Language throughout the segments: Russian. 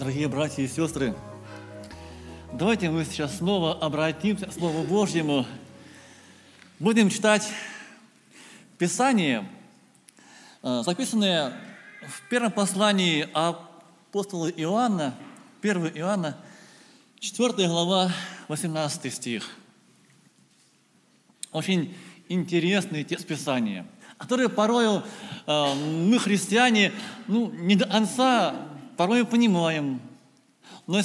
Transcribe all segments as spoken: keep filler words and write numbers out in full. Дорогие братья и сестры, давайте мы сейчас снова обратимся к Слову Божьему. Будем читать Писание, записанное в первом послании апостола Иоанна, первое Иоанна, четвёртая глава, восемнадцатый стих. Очень интересный текст Писания, который порою мы, христиане, ну, не до конца порой понимаем, но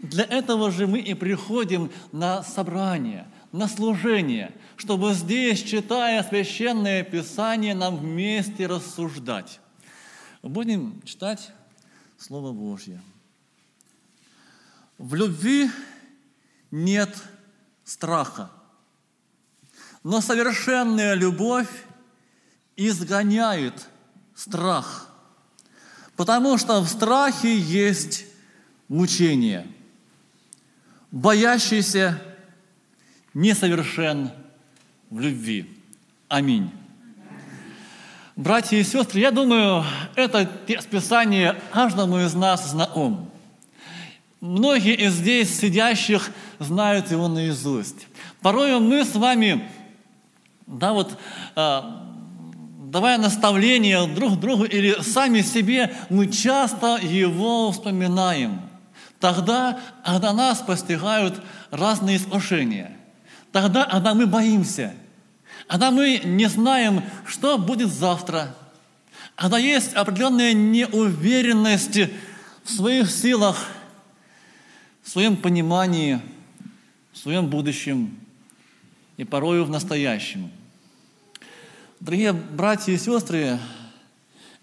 для этого же мы и приходим на собрание, на служение, чтобы здесь, читая Священное Писание, нам вместе рассуждать. Будем читать Слово Божье. В любви нет страха, но совершенная любовь изгоняет страх. Потому что в страхе есть мучение. Боящийся несовершен в любви. Аминь. Братья и сестры, я думаю, это текст Писания каждому из нас знаком. Многие из здесь сидящих знают его наизусть. Порой мы с вами, да, вот... давая наставления друг другу или сами себе, мы часто его вспоминаем. Тогда, когда нас постигают разные искушения. Тогда, когда мы боимся. Когда мы не знаем, что будет завтра. Когда есть определенная неуверенность в своих силах, в своем понимании, в своем будущем и порою в настоящем. Дорогие братья и сестры,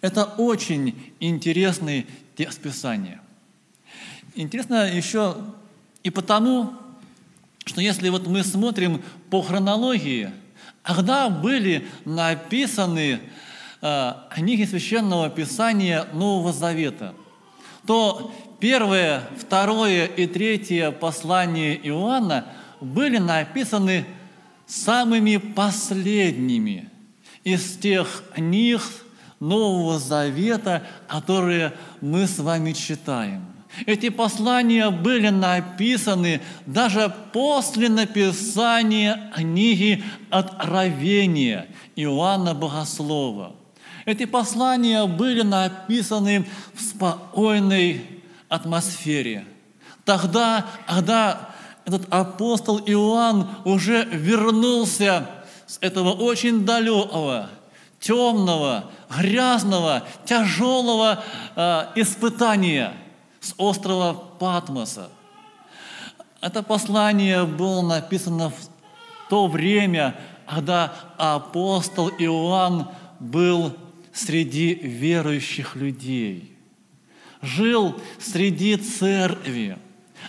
это очень интересный текст Писания. Интересно еще и потому, что если вот мы смотрим по хронологии, когда были написаны э, книги Священного Писания Нового Завета, то первое, второе и третье послания Иоанна были написаны самыми последними из тех книг Нового Завета, которые мы с вами читаем. Эти послания были написаны даже после написания книги Откровения Иоанна Богослова. Эти послания были написаны в спокойной атмосфере. Тогда, когда этот апостол Иоанн уже вернулся с этого очень далекого, темного, грязного, тяжелого э, испытания с острова Патмоса. Это послание было написано в то время, когда апостол Иоанн был среди верующих людей, жил среди церкви.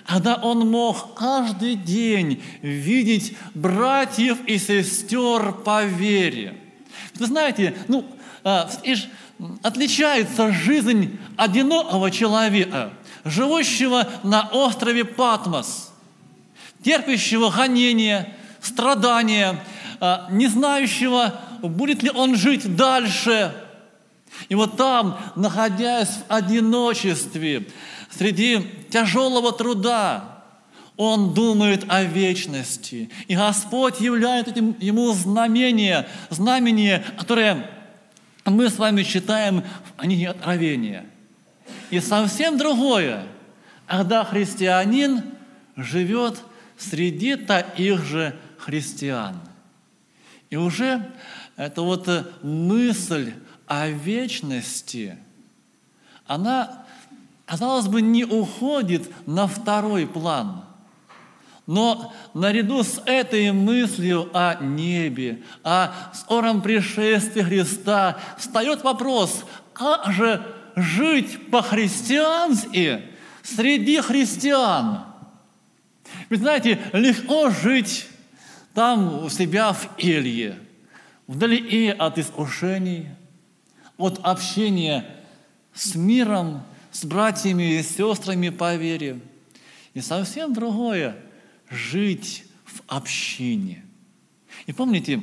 Когда он мог каждый день видеть братьев и сестер по вере. Вы знаете, ну, отличается жизнь одинокого человека, живущего на острове Патмос, терпящего гонения, страдания, не знающего, будет ли он жить дальше. И вот там, находясь в одиночестве, среди тяжелого труда, он думает о вечности. И Господь являет этим, ему знамение, знамение, которое мы с вами читаем в книге Откровения. И совсем другое, когда христианин живет среди таких же христиан. И уже эта вот мысль о вечности, она, казалось бы, не уходит на второй план. Но наряду с этой мыслью о небе, о скором пришествии Христа, встает вопрос, как же жить по-христиански среди христиан? Ведь, знаете, легко жить там у себя в келье, вдали от искушений, от общения с миром, с братьями и сестрами по вере. И совсем другое – жить в общине. И помните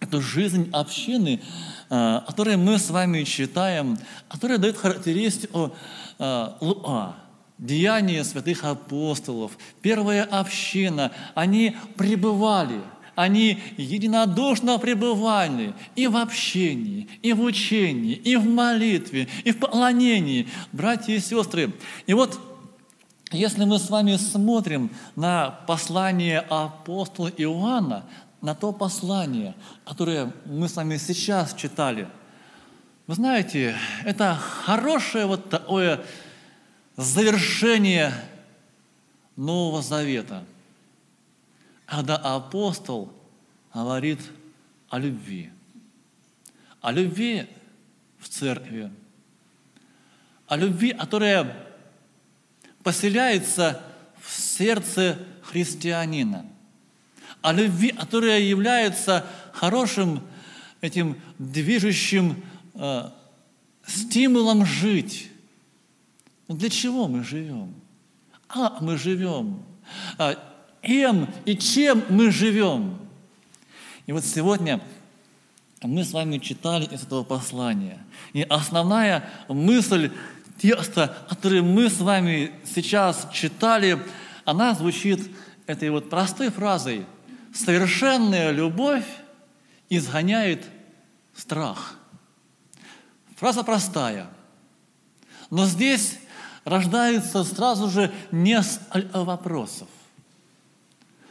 эту жизнь общины, о которой мы с вами читаем, которая дает характеристику Лука. Деяния святых апостолов, первая община, они пребывали, они единодушно пребывали и в общении, и в учении, и в молитве, и в поклонении, братья и сестры. И вот, если мы с вами смотрим на послание апостола Иоанна, на то послание, которое мы с вами сейчас читали, вы знаете, это хорошее вот такое завершение Нового Завета, когда апостол говорит о любви, о любви в церкви, о любви, которая поселяется в сердце христианина, о любви, которая является хорошим этим движущим э, стимулом жить. Для чего мы живем? А мы живем. А, им и чем мы живем? И вот сегодня мы с вами читали из этого послания. И основная мысль текста, который мы с вами сейчас читали, она звучит этой вот простой фразой: «Совершенная любовь изгоняет страх». Фраза простая. Но здесь рождается сразу же несколько вопросов.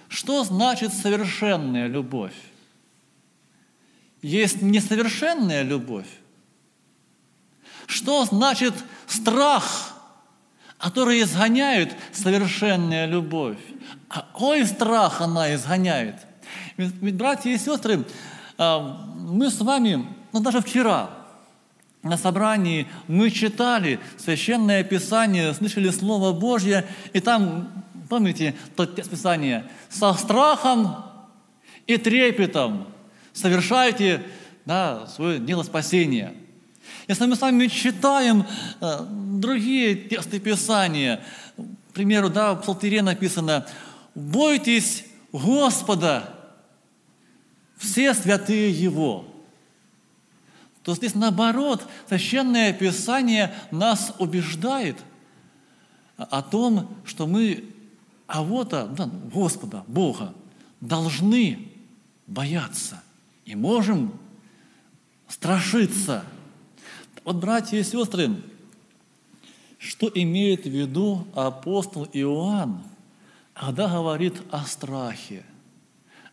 Что значит совершенная любовь? Есть несовершенная любовь? Что значит страх, который изгоняет совершенная любовь? Какой страх она изгоняет? Ведь, братья и сестры, мы с вами, ну, даже вчера, на собрании мы читали Священное Писание, слышали Слово Божье, и там, помните, тот текст Писания: «Со страхом и трепетом совершайте, да, свое дело спасения». Если мы с вами читаем э, другие тексты Писания, к примеру, да, в Псалтире написано: «Бойтесь Господа, все святые Его», то здесь, наоборот, Священное Писание нас убеждает о том, что мы кого-то, да, Господа, Бога, должны бояться и можем страшиться. Вот, братья и сестры, что имеет в виду апостол Иоанн, когда говорит о страхе,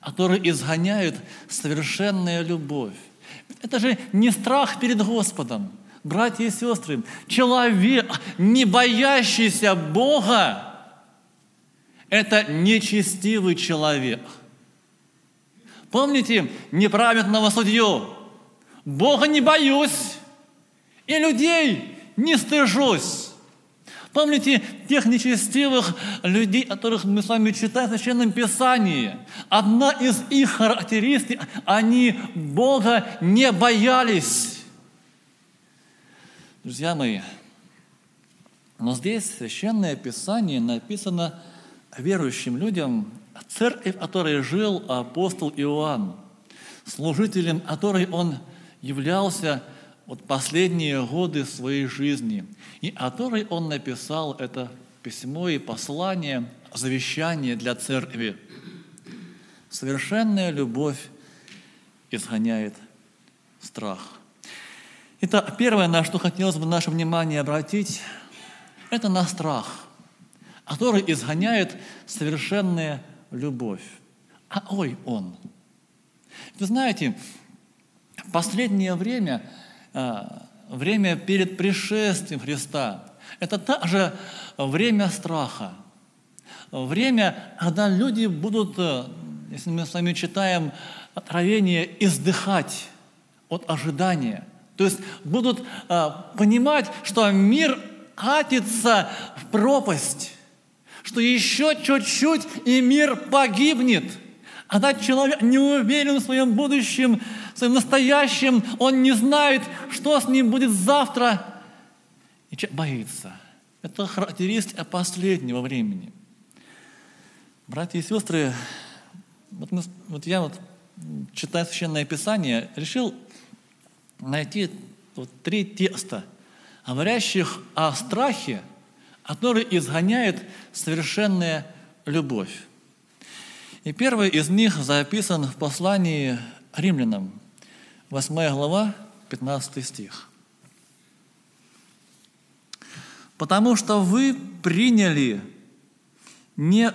который изгоняет совершенная любовь? Это же не страх перед Господом, братья и сестры. Человек, не боящийся Бога, это нечестивый человек. Помните неправедного судью? Бога не боюсь, и людей не стыжусь. Помните тех нечестивых людей, которых мы с вами читаем в Священном Писании? Одна из их характеристик – они Бога не боялись. Друзья мои, но здесь Священное Писание написано верующим людям, церковь, в которой жил апостол Иоанн, служителем которой он являлся вот последние годы своей жизни, и о которой он написал это письмо и послание, завещание для церкви. Совершенная любовь изгоняет страх. Итак, первое, на что хотелось бы наше внимание обратить, это на страх, который изгоняет совершенная любовь. А ой он! Вы знаете, в последнее время время перед пришествием Христа – это также время страха. Время, когда люди будут, если мы с вами читаем Откровение, издыхать от ожидания. То есть будут а, понимать, что мир катится в пропасть, что еще чуть-чуть и мир погибнет. Когда человек не уверен в своем будущем, в своем настоящем, он не знает, что с ним будет завтра, и человек боится. Это характеристика последнего времени. Братья и сестры, вот, мы, вот я, вот, читая Священное Писание, решил найти вот три текста, говорящих о страхе, от которой изгоняет совершенная любовь. И первый из них записан в послании римлянам, восьмая глава, пятнадцатый стих. «Потому что вы приняли не,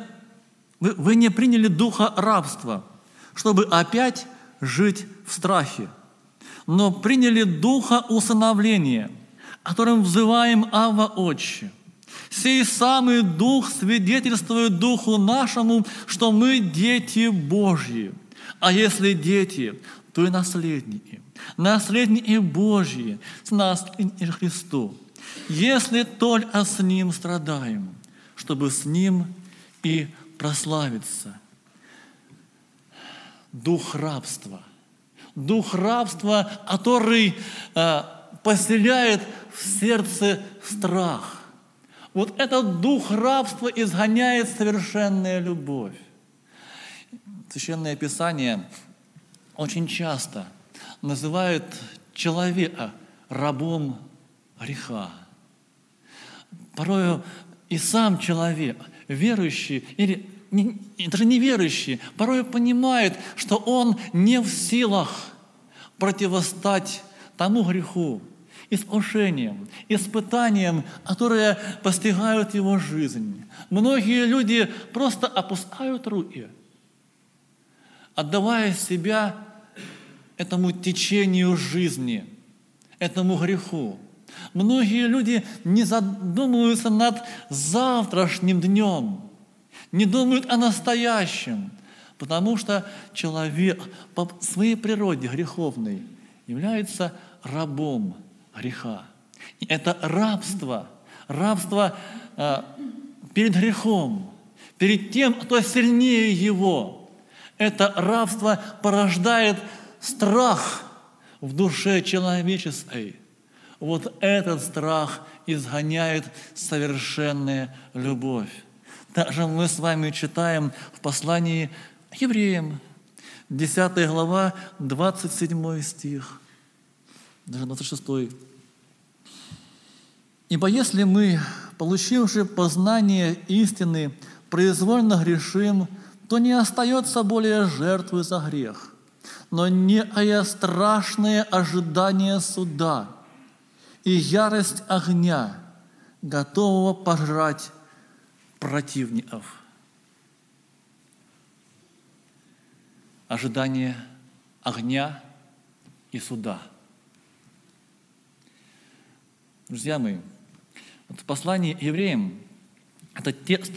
вы, вы не приняли духа рабства, чтобы опять жить в страхе, но приняли духа усыновления, которым взываем «Авва, Отче». Сей самый Дух свидетельствует Духу нашему, что мы дети Божьи. А если дети, то и наследники. Наследники Божьи, с наследники Христу. Если только с Ним страдаем, чтобы с Ним и прославиться». Дух рабства. Дух рабства, который э, поселяет в сердце страх. Вот этот дух рабства изгоняет совершенная любовь. Священное Писание очень часто называет человека рабом греха. Порою и сам человек, верующий или даже неверующий, порою понимает, что он не в силах противостать тому греху, искушением, испытанием, которые постигают его жизнь. Многие люди просто опускают руки, отдавая себя этому течению жизни, этому греху. Многие люди не задумываются над завтрашним днем, не думают о настоящем, потому что человек по своей природе греховной является рабом греха. И это рабство, рабство э, перед грехом, перед тем, кто сильнее его. Это рабство порождает страх в душе человеческой. Вот этот страх изгоняет совершенная любовь. Также мы с вами читаем в послании к Евреям, десятая глава, двадцать седьмой стих. Даже двадцать шестой. «Ибо если мы, получивши познание истины, произвольно грешим, то не остается более жертвы за грех, но некое страшное ожидание суда и ярость огня, готового пожрать противников». Ожидание огня и суда. Друзья мои, вот в послании евреям этот текст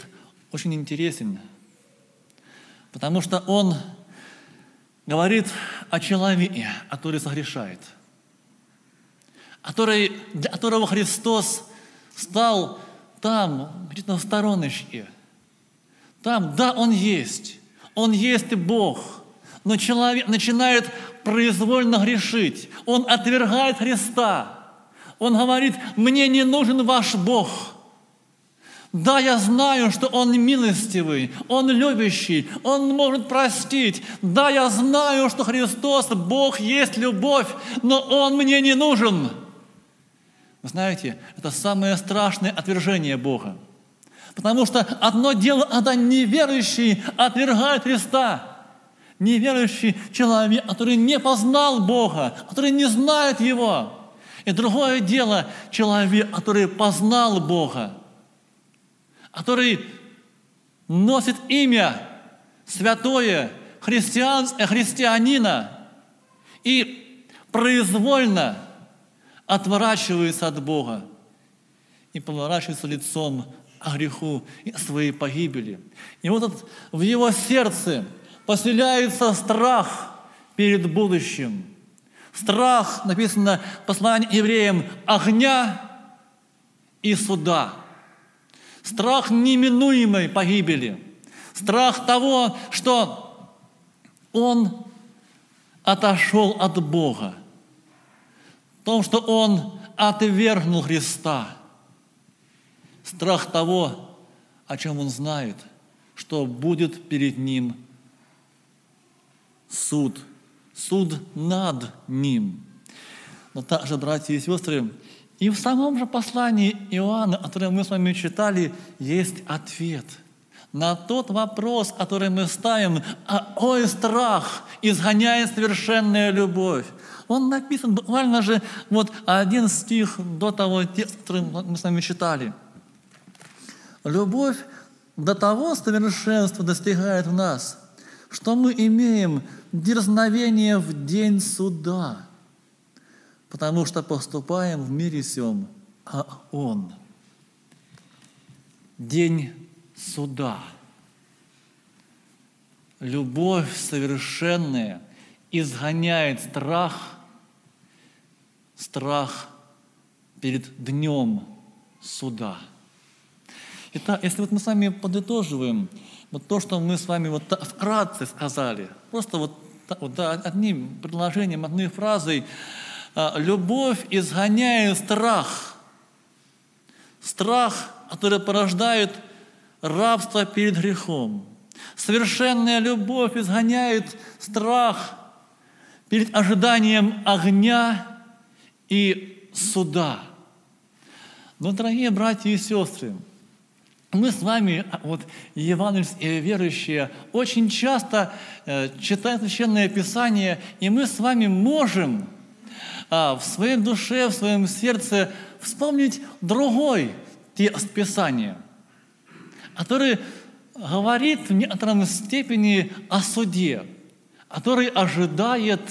очень интересен, потому что он говорит о человеке, который согрешает, который, для которого Христос стал там, где-то на стороночке. Там, да, Он есть, Он есть и Бог, но человек начинает произвольно грешить, он отвергает Христа. Он говорит: «Мне не нужен ваш Бог. Да, я знаю, что Он милостивый, Он любящий, Он может простить. Да, я знаю, что Христос, Бог, есть любовь, но Он мне не нужен». Вы знаете, это самое страшное отвержение Бога. Потому что одно дело, когда неверующий отвергает Христа. Неверующий человек, который не познал Бога, который не знает Его. И другое дело человек, который познал Бога, который носит имя святое христианина и произвольно отворачивается от Бога и поворачивается лицом к греху и своей погибели. И вот в его сердце поселяется страх перед будущим. Страх, написано в послании евреям, огня и суда. Страх неминуемой погибели. Страх того, что он отошел от Бога. В том, что он отвергнул Христа. Страх того, о чем он знает, что будет перед ним суд. Суд над ним. Но также, братья и сестры, И в самом же послании Иоанна, которое мы с вами читали, есть ответ на тот вопрос, который мы ставим: «А, ой, страх, изгоняет совершенная любовь». Он написан буквально же вот один стих до того текста, который мы с вами читали. «Любовь до того совершенства достигает в нас, что мы имеем дерзновение в день суда, потому что поступаем в мире сём, а он». День суда. Любовь совершенная изгоняет страх, страх перед днем суда. Итак, если вот мы с вами подытоживаем вот то, что мы с вами вот вкратце сказали, просто вот, вот одним предложением, одной фразой: любовь изгоняет страх. Страх, который порождает рабство перед грехом. Совершенная любовь изгоняет страх перед ожиданием огня и суда. Но, дорогие братья и сестры, мы с вами, вот, евангельские верующие, очень часто э, читаем Священное Писание, и мы с вами можем э, в своей душе, в своем сердце вспомнить другой текст Писания, который говорит в некотором степени о суде, который ожидает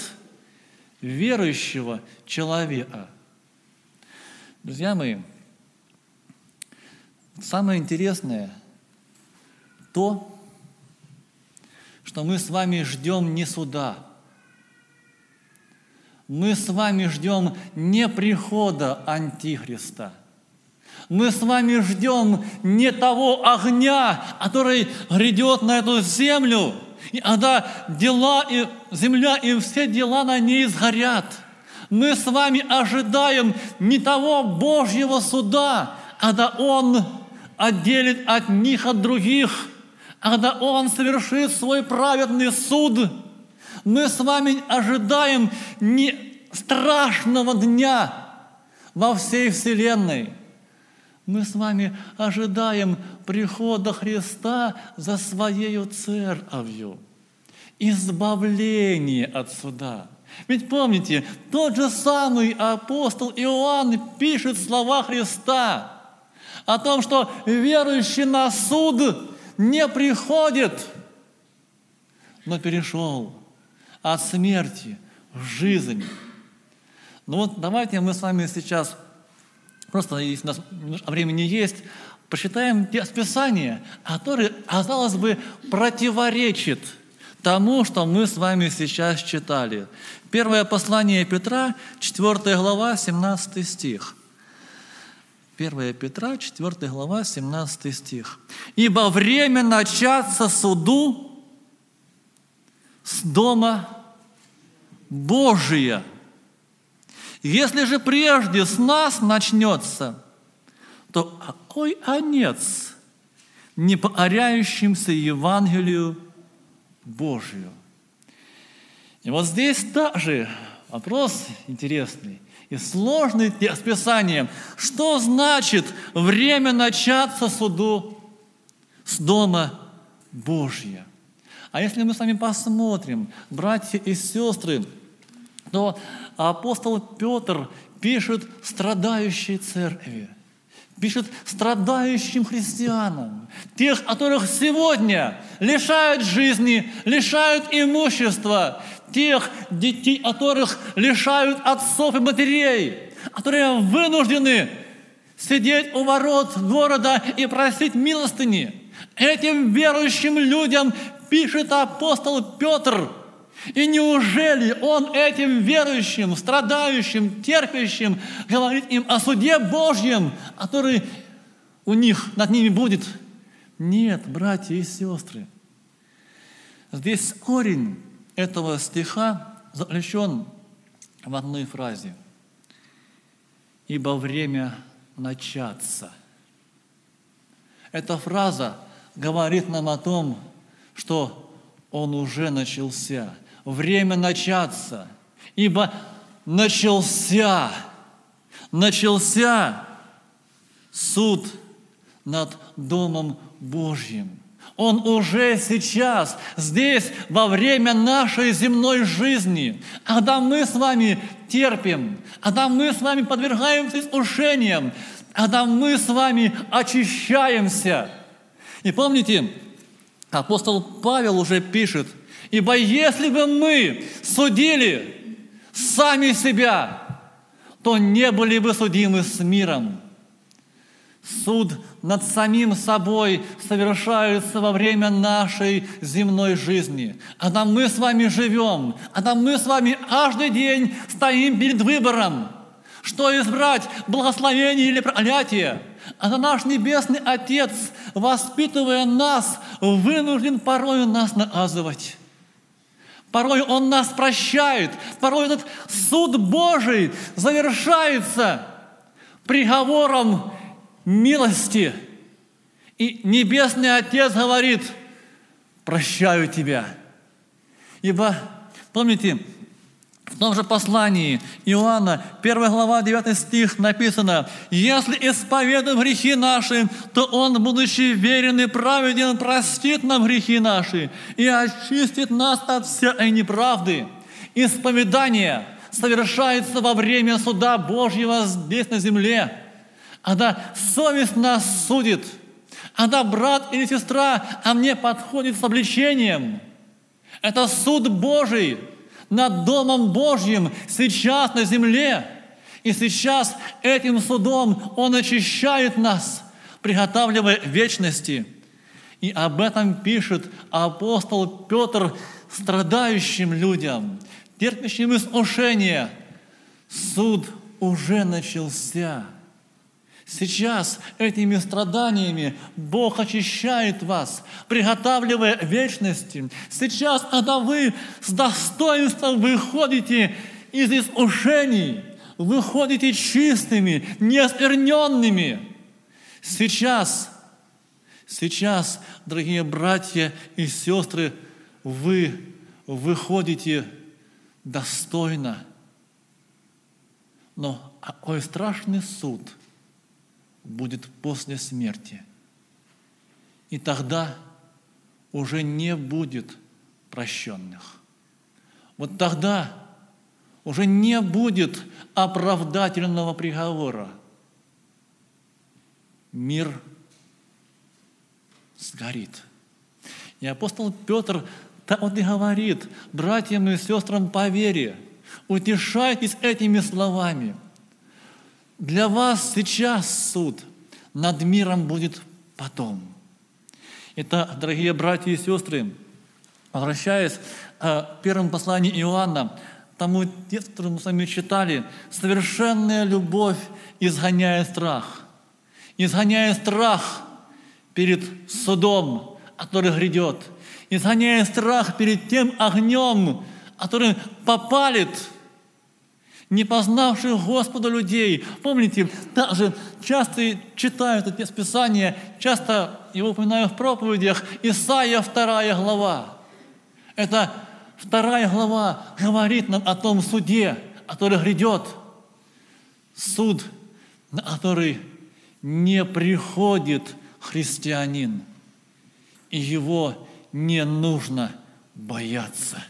верующего человека. Друзья мои, самое интересное то, что мы с вами ждем не суда. Мы с вами ждем не прихода Антихриста. Мы с вами ждем не того огня, который грядет на эту землю, и когда дела и земля и все дела на ней сгорят. Мы с вами ожидаем не того Божьего суда, когда Он отделит от них, от других, а когда Он совершит свой праведный суд, мы с вами ожидаем не страшного дня во всей вселенной. Мы с вами ожидаем прихода Христа за Своею Церковью, избавления от суда. Ведь помните, тот же самый апостол Иоанн пишет слова Христа о том, что верующий на суд не приходит, но перешел от смерти в жизнь. Ну вот давайте мы с вами сейчас, просто если у нас времени есть, посчитаем текст Писания, который, казалось бы, противоречит тому, что мы с вами сейчас читали. Первое послание Петра, четвёртая глава, семнадцатый стих. первое Петра, четвёртая глава, семнадцатый стих. «Ибо время начаться суду с дома Божия. Если же прежде с нас начнется, то какой конец непокоряющимся Евангелию Божию?» И вот здесь также вопрос интересный и сложный текст Писания. Что значит время начаться суду с дома Божия? А если мы с вами посмотрим, братья и сестры, то апостол Петр пишет страдающей церкви, пишет страдающим христианам, тех, которых сегодня лишают жизни, лишают имущества, тех детей, которых лишают отцов и матерей, которые вынуждены сидеть у ворот города и просить милостыни. Этим верующим людям пишет апостол Петр. И неужели он этим верующим, страдающим, терпящим говорит им о суде Божьем, который у них над ними будет? Нет, братья и сестры. Здесь корень этого стиха заключен в одной фразе. «Ибо время начаться». Эта фраза говорит нам о том, что он уже начался. Время начаться, ибо начался, начался суд над Домом Божьим. Он уже сейчас, здесь, во время нашей земной жизни. Когда мы с вами терпим, когда мы с вами подвергаемся искушениям, когда мы с вами очищаемся. И помните, апостол Павел уже пишет: «Ибо если бы мы судили сами себя, то не были бы судимы с миром». Суд над самим собой совершается во время нашей земной жизни. Когда мы с вами живем, когда мы с вами каждый день стоим перед выбором, что избрать, благословение или проклятие. А наш Небесный Отец, воспитывая нас, вынужден порой нас наказывать. Порой Он нас прощает, порой этот суд Божий завершается приговором милости. И Небесный Отец говорит: прощаю тебя. Ибо, помните, в том же послании Иоанна, первая глава, девятый стих написано: «Если исповедуем грехи наши, то Он, будучи верен и праведен, простит нам грехи наши и очистит нас от всякой неправды». Исповедание совершается во время суда Божьего здесь на земле. Когда совесть нас судит, когда брат или сестра ко мне подходит с обличением, это суд Божий над Домом Божьим сейчас на земле. И сейчас этим судом Он очищает нас, приготавливая к вечности. И об этом пишет апостол Петр страдающим людям, терпящим искушение. Суд уже начался. Сейчас этими страданиями Бог очищает вас, приготавливая к вечности. Сейчас, когда вы с достоинством выходите из искушений, выходите чистыми, неоскверненными. Сейчас, сейчас, дорогие братья и сестры, вы выходите достойно. Но какой страшный суд будет после смерти. И тогда уже не будет прощенных. Вот тогда уже не будет оправдательного приговора. Мир сгорит. И апостол Петр так вот и говорит братьям и сестрам по вере: утешайтесь этими словами. Для вас сейчас суд, над миром будет потом. Итак, дорогие братья и сестры, возвращаясь к первому посланию Иоанна, тому тексту, который мы с вами читали, совершенная любовь изгоняет страх. Изгоняет страх перед судом, который грядет. Изгоняет страх перед тем огнем, который попалит не познавших Господа людей. Помните, также часто читают это Писание, часто его упоминаю в проповедях, Исаия вторая глава. Это вторая глава говорит нам о том суде, который грядет. Суд, на который не приходит христианин. И его не нужно бояться.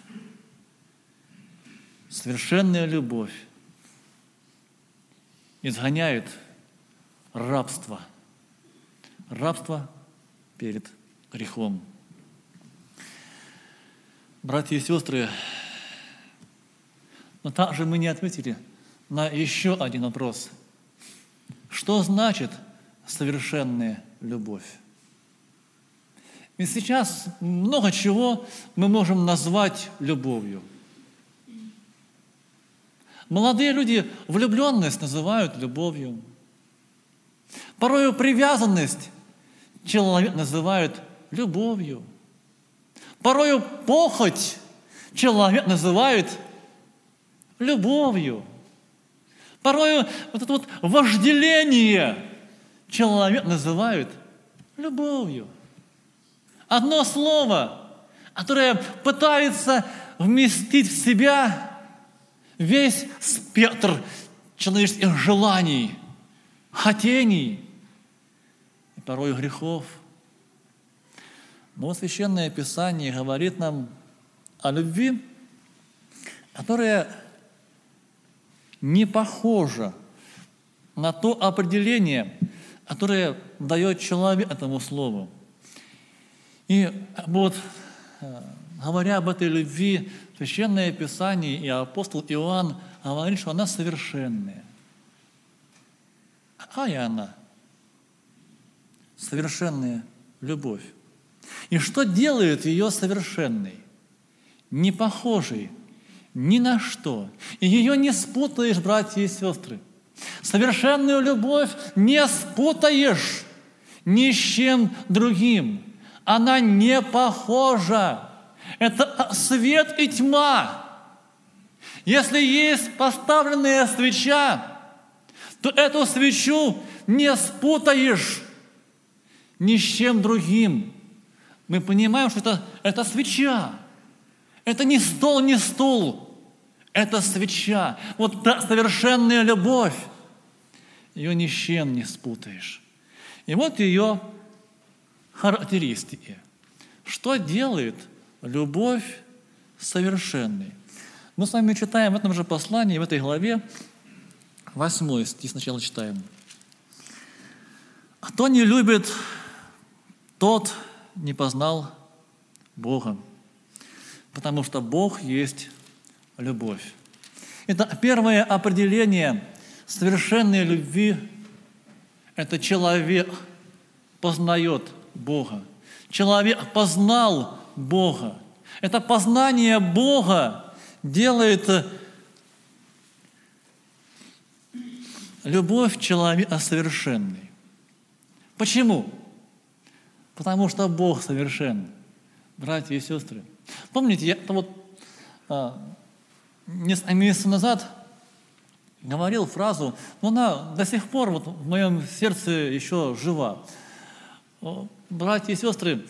Совершенная любовь изгоняет рабство. Рабство перед грехом. Братья и сестры, но также мы не ответили на еще один вопрос. Что значит совершенная любовь? Ведь сейчас много чего мы можем назвать любовью. Молодые люди влюбленность называют любовью. Порою привязанность человек называют любовью. Порою похоть человек называет любовью. Порою вот это вот вожделение человек называют любовью. Одно слово, которое пытается вместить в себя весь спектр человеческих желаний, хотений и порой грехов. Но вот Священное Писание говорит нам о любви, которая не похожа на то определение, которое дает человек этому слову. И вот, говоря об этой любви, Священное Писание и апостол Иоанн говорит, что она совершенная. Какая она? Совершенная любовь. И что делает ее совершенной, не похожей ни на что? И ее не спутаешь, братья и сестры. Совершенную любовь не спутаешь ни с чем другим. Она не похожа. Это свет и тьма. Если есть поставленная свеча, то эту свечу не спутаешь ни с чем другим. Мы понимаем, что это, это свеча. Это не стол, не стул. Это свеча. Вот та совершенная любовь. Ее ни с чем не спутаешь. И вот ее характеристики. Что делает любовь совершенной? Мы с вами читаем в этом же послании, в этой главе, восьмой стих сначала читаем. «Кто не любит, тот не познал Бога, потому что Бог есть любовь». Это первое определение совершенной любви – это человек познает Бога. Человек познал Бога. Это познание Бога делает любовь человека совершенной. Почему? Потому что Бог совершен, братья и сестры. Помните, я вот а, несколько месяцев назад говорил фразу, но она до сих пор вот в моем сердце еще жива. Братья и сестры,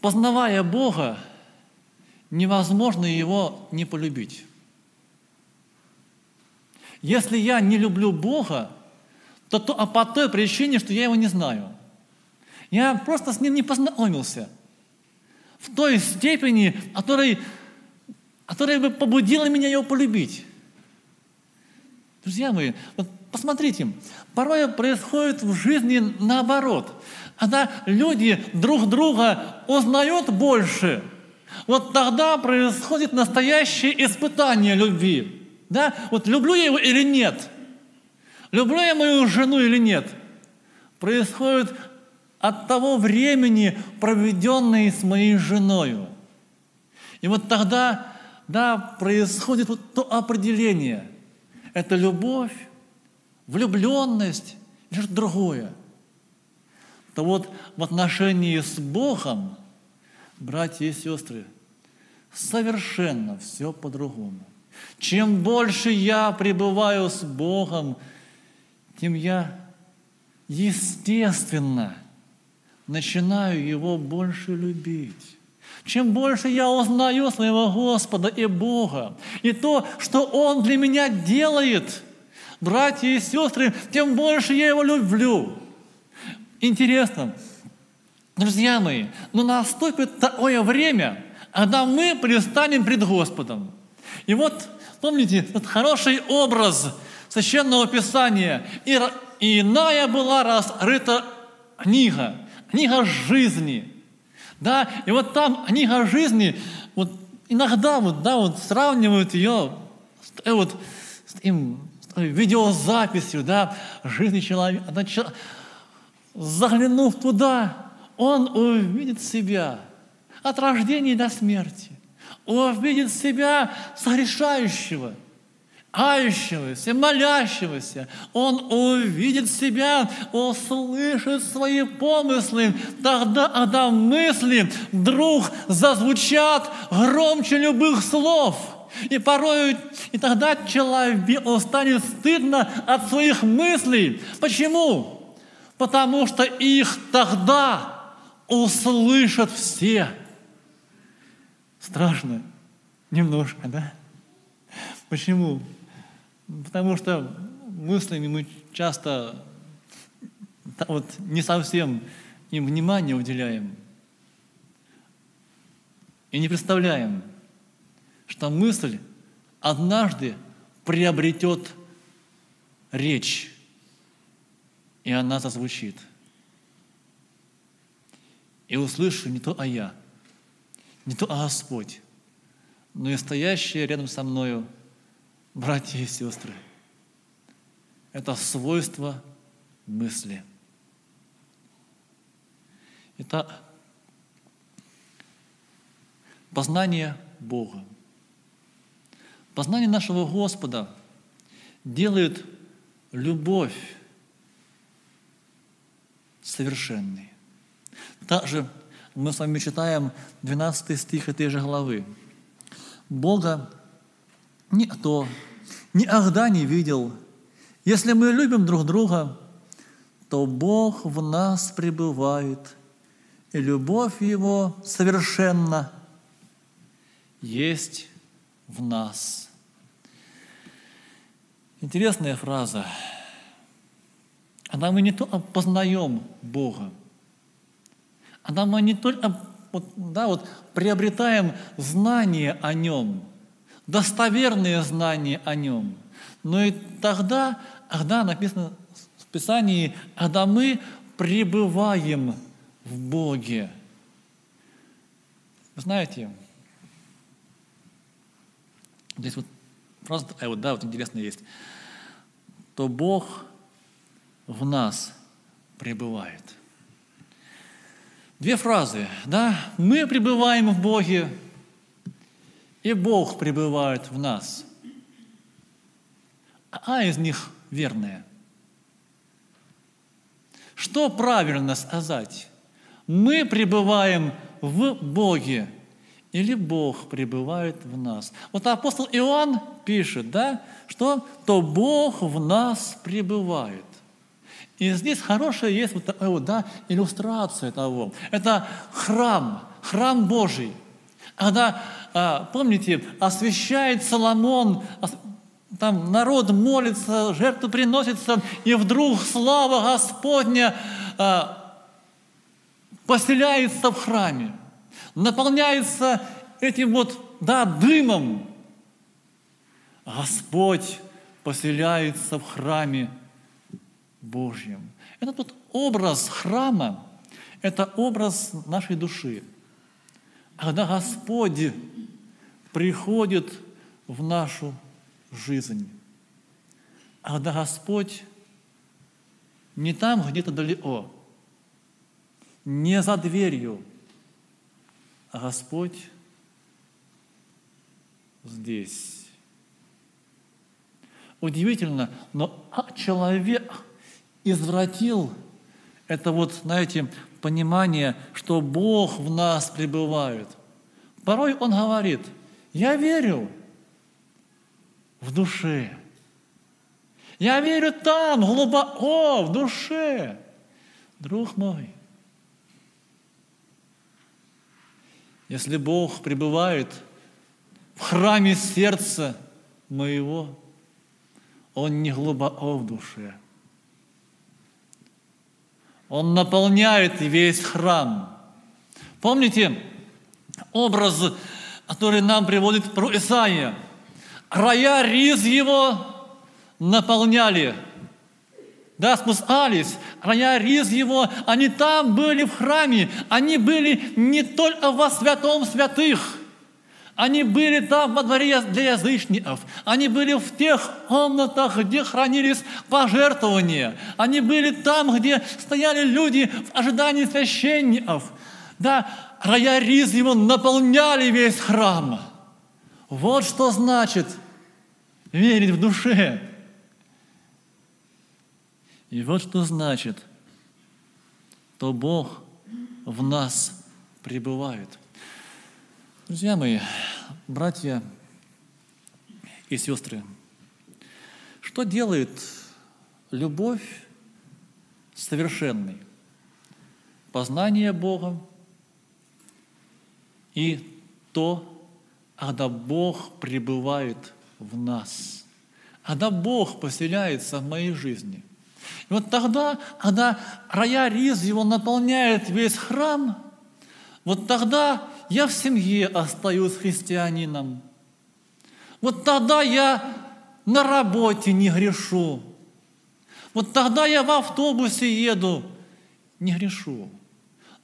познавая Бога, невозможно Его не полюбить. Если я не люблю Бога, то, то а по той причине, что я Его не знаю. Я просто с Ним не познакомился в той степени, которой, которая бы побудила меня Его полюбить. Друзья мои, вот посмотрите, порой происходит в жизни наоборот. Когда люди друг друга узнают больше, вот тогда происходит настоящее испытание любви. Да? Вот люблю я его или нет? Люблю я мою жену или нет? Происходит от того времени, проведенное с моей женой. И вот тогда, да, происходит вот то определение. Это любовь, влюбленность и что-то другое. То вот в отношении с Богом, братья и сестры, совершенно все по-другому. Чем больше я пребываю с Богом, тем я, естественно, начинаю Его больше любить. Чем больше я узнаю своего Господа и Бога, и то, что Он для меня делает, братья и сестры, тем больше я Его люблю. Интересно, друзья мои, но наступит такое время, когда мы предстанем пред Господом. И вот, помните, этот хороший образ Священного Писания. И, и иная была раскрыта книга, книга жизни. Да? И вот там книга жизни, вот иногда вот, да, вот сравнивают ее с, вот, с, им, с видеозаписью, да, жизни человека. Она, заглянув туда, он увидит себя от рождения до смерти. Увидит себя согрешающего, кающегося, молящегося. Он увидит себя, услышит свои помыслы. Тогда, когда мысли вдруг зазвучат громче любых слов. И порой, и тогда человеку станет стыдно от своих мыслей. Почему? Потому что их тогда услышат все. Страшно немножко, да? Почему? Потому что мыслями мы часто вот, не совсем им внимание уделяем и не представляем, что мысль однажды приобретет речь, и она зазвучит. И услышу не то «а я», не то «а Господь», но и стоящие рядом со мною братья и сестры. Это свойство мысли. Это познание Бога. Познание нашего Господа делает любовь совершенной. Также мы с вами читаем двенадцатый стих этой же главы. Бога никто никогда не видел. Если мы любим друг друга, то Бог в нас пребывает, и любовь Его совершенно есть в нас. Интересная фраза. Она мы не только познаем Бога, она мы не только да, вот, приобретаем знание о Нем, достоверные знания о Нем, но и тогда, когда написано в Писании, когда мы пребываем в Боге. Вы знаете, здесь вот фраза такая вот, да, вот интересная есть, то Бог в нас пребывает. Две фразы, да, мы пребываем в Боге, и Бог пребывает в нас. А из них верное. Что правильно сказать? Мы пребываем в Боге или Бог пребывает в нас? Вот апостол Иоанн пишет, да, что то Бог в нас пребывает. И здесь хорошая есть вот такая вот, да, иллюстрация того. Это храм, храм Божий. Когда, помните, освящает Соломон, там народ молится, жертву приносится, и вдруг слава Господня поселяется в храме, наполняется этим вот, да, дымом. Господь поселяется в храме Божьем. Это тот образ храма, это образ нашей души. Когда Господь приходит в нашу жизнь, когда Господь не там, где-то далеко, не за дверью, а Господь здесь. Удивительно, но человек извратил это вот, знаете, понимание, что Бог в нас пребывает. Порой он говорит: я верю в душе. Я верю там, глубоко, в душе. Друг мой, если Бог пребывает в храме сердца моего, Он не глубоко в душе. Он наполняет весь храм. Помните образ, который нам приводит про Исаия? Роя риз его наполняли, да, спускались. Роя риз его, они там были в храме, они были не только во святом святых, они были там во дворе для язычников, они были в тех комнатах, где хранились пожертвования, они были там, где стояли люди в ожидании священников. Да, роя риз его наполняли весь храм. Вот что значит верить в душе. И вот что значит, то Бог в нас пребывает. Друзья мои, братья и сестры, что делает любовь совершенной? Познание Бога и то, когда Бог пребывает в нас, когда Бог поселяется в моей жизни. И вот тогда, когда роя риз его наполняет весь храм, вот тогда я в семье остаюсь христианином. Вот тогда я на работе не грешу. Вот тогда я в автобусе еду, не грешу.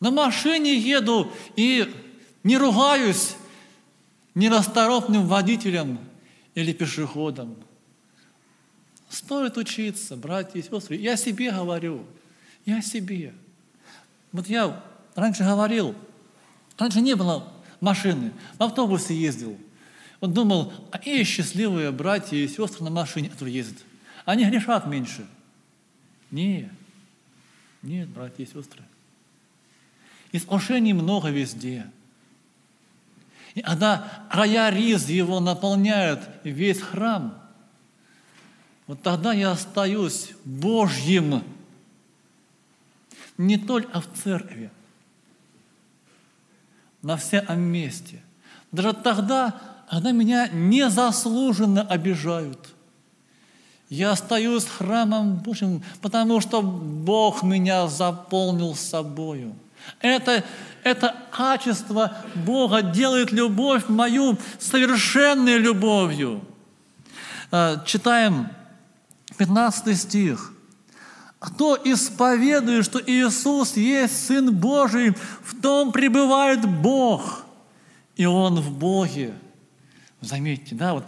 На машине еду и не ругаюсь нерасторопным водителем или пешеходом. Стоит учиться, братья и сестры. Я себе говорю, я себе. Вот я раньше говорил, раньше не было машины, в автобусе ездил. Вот думал, а и счастливые братья и сестры на машине этого ездят. Они грешат меньше. Нет, нет, братья и сестры. Искушений много везде. И когда роя риз его наполняет весь храм, вот тогда я остаюсь Божьим. Не только в церкви, на всяком месте. Даже тогда, когда меня незаслуженно обижают, я остаюсь храмом Божьим, потому что Бог меня заполнил собою. Это, это качество Бога делает любовь мою совершенной любовью. Читаем пятнадцатый стих. «Кто исповедует, что Иисус есть Сын Божий, в том пребывает Бог, и Он в Боге». Заметьте, да, вот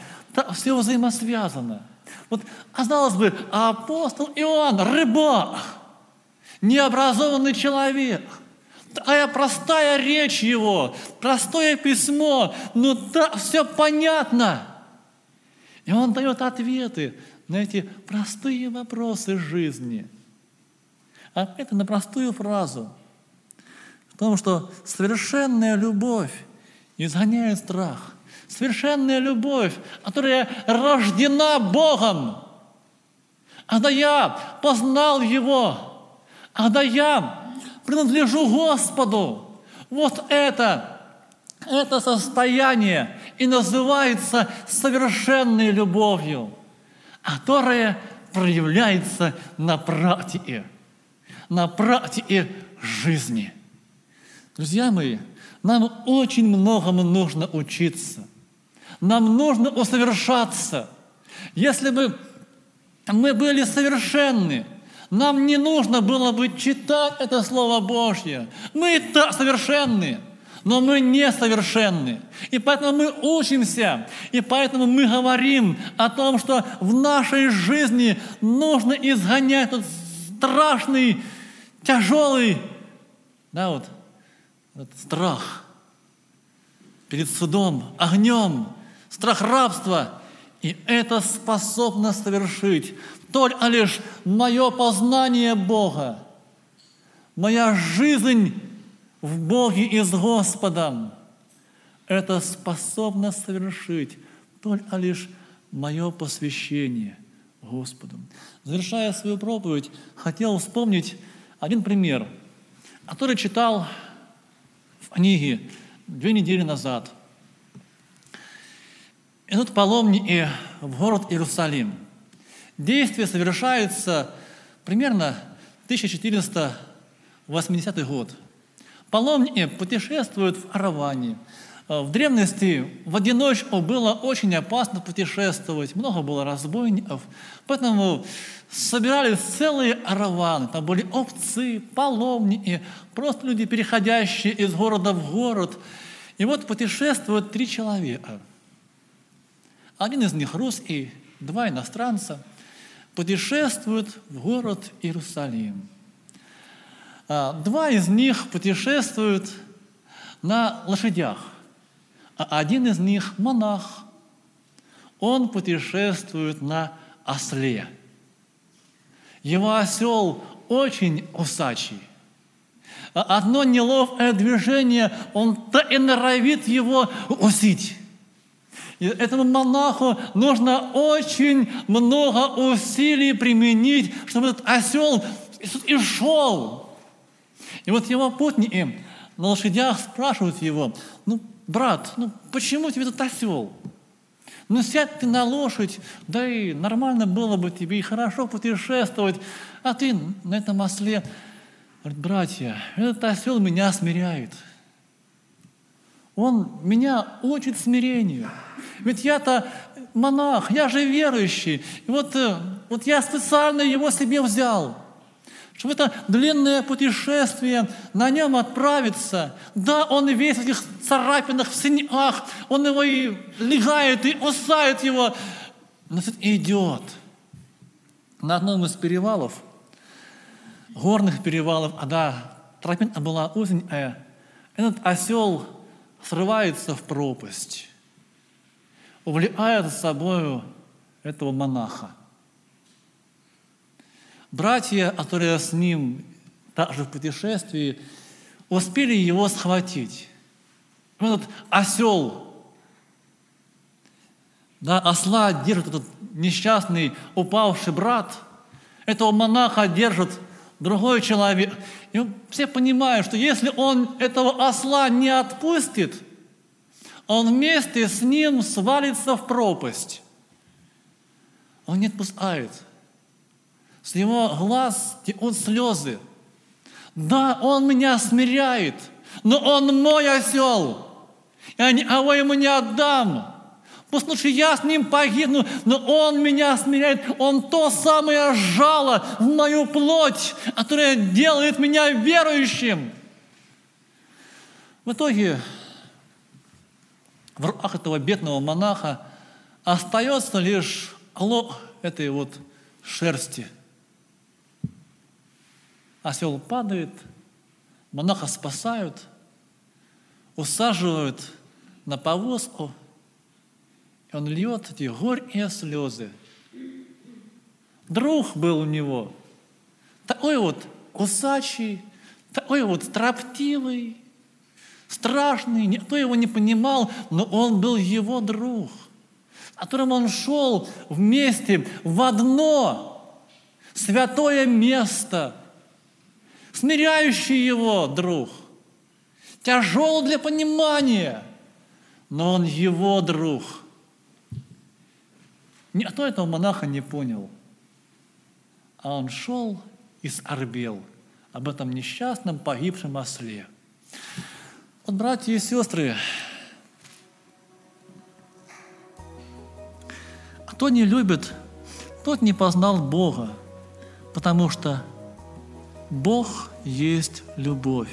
все взаимосвязано. Вот, казалось бы, апостол Иоанн, рыбак, необразованный человек. Такая простая речь его, простое письмо, но так все понятно. И он дает ответы на эти простые вопросы жизни. Ответы на простую фразу. В том, что совершенная любовь изгоняет страх. Совершенная любовь, которая рождена Богом. Когда я познал Его, когда я принадлежу Господу, вот это, это состояние и называется совершенной любовью, которая проявляется на практике, на практике жизни. Друзья мои, нам очень многому нужно учиться. Нам нужно усовершаться. Если бы мы были совершенны, нам не нужно было бы читать это Слово Божье. Мы так совершенны, но мы несовершенны. И поэтому мы учимся, и поэтому мы говорим о том, что в нашей жизни нужно изгонять этот страшный, тяжелый, да, вот, этот страх перед судом, огнем, страх рабства. И это способно совершить только лишь мое познание Бога, моя жизнь в Боге и с Господом. Это способно совершить только лишь мое посвящение Господу. Завершая свою проповедь, хотел вспомнить один пример, который читал в книге две недели назад. Идут паломники в город Иерусалим. Действие совершается примерно тысяча четыреста восьмидесятый год. Паломники путешествуют в караване. В древности в одиночку было очень опасно путешествовать, много было разбойников, поэтому собирались целые караваны. Там были овцы, паломники, просто люди, переходящие из города в город. И вот путешествуют три человека. Один из них русский, два иностранца, путешествуют в город Иерусалим. Два из них путешествуют на лошадях, а один из них монах. Он путешествует на осле. Его осел очень усачий. Одно неловкое движение, он так и норовит его усить. И этому монаху нужно очень много усилий применить, чтобы этот осел и шел. И вот его путники на лошадях спрашивают его: «Ну, брат, ну почему тебе этот осел? Ну сядь ты на лошадь, да и нормально было бы тебе, и хорошо путешествовать, а ты на этом осле. Говорит, братья, этот осел меня смиряет. Он меня учит смирению. Ведь я-то монах, я же верующий. И вот, вот я специально его себе взял, чтобы это длинное путешествие на нем отправиться. Да, он весь в этих царапинах, в синяках, он его и легает, и усает его. Но идет. На одном из перевалов, горных перевалов, а да, тропинка была узенькая, этот осел срывается в пропасть, увлекая за собою этого монаха. Братья, которые с ним также в путешествии, успели его схватить. Этот осел, да, осла держит этот несчастный упавший брат, этого монаха держит другой человек. И все понимают, что если он этого осла не отпустит, он вместе с ним свалится в пропасть. Он не отпускает. С его глаз текут слезы. Да, он меня смиряет, но он мой осел. Я никого ему не отдам. Пусть лучше я с ним погибну, но он меня смиряет. Он то самое жало в мою плоть, которое делает меня верующим. В итоге в руках этого бедного монаха остается лишь клок этой вот шерсти. Осел падает, монаха спасают, усаживают на повозку, и он льет эти горькие слезы. Друг был у него, такой вот кусачий, такой вот строптивый, страшный, никто его не понимал, но он был его друг, с которым он шел вместе в одно святое место. Смиряющий его друг, тяжел для понимания, но он его друг. Никто этого монаха не понял, а он шел и скорбел об этом несчастном погибшем осле. Вот, братья и сестры, кто не любит, тот не познал Бога, потому что Бог есть любовь.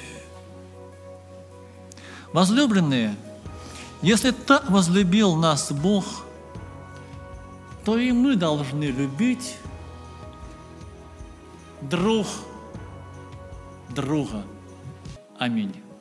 Возлюбленные, если так возлюбил нас Бог, то и мы должны любить друг друга. Аминь.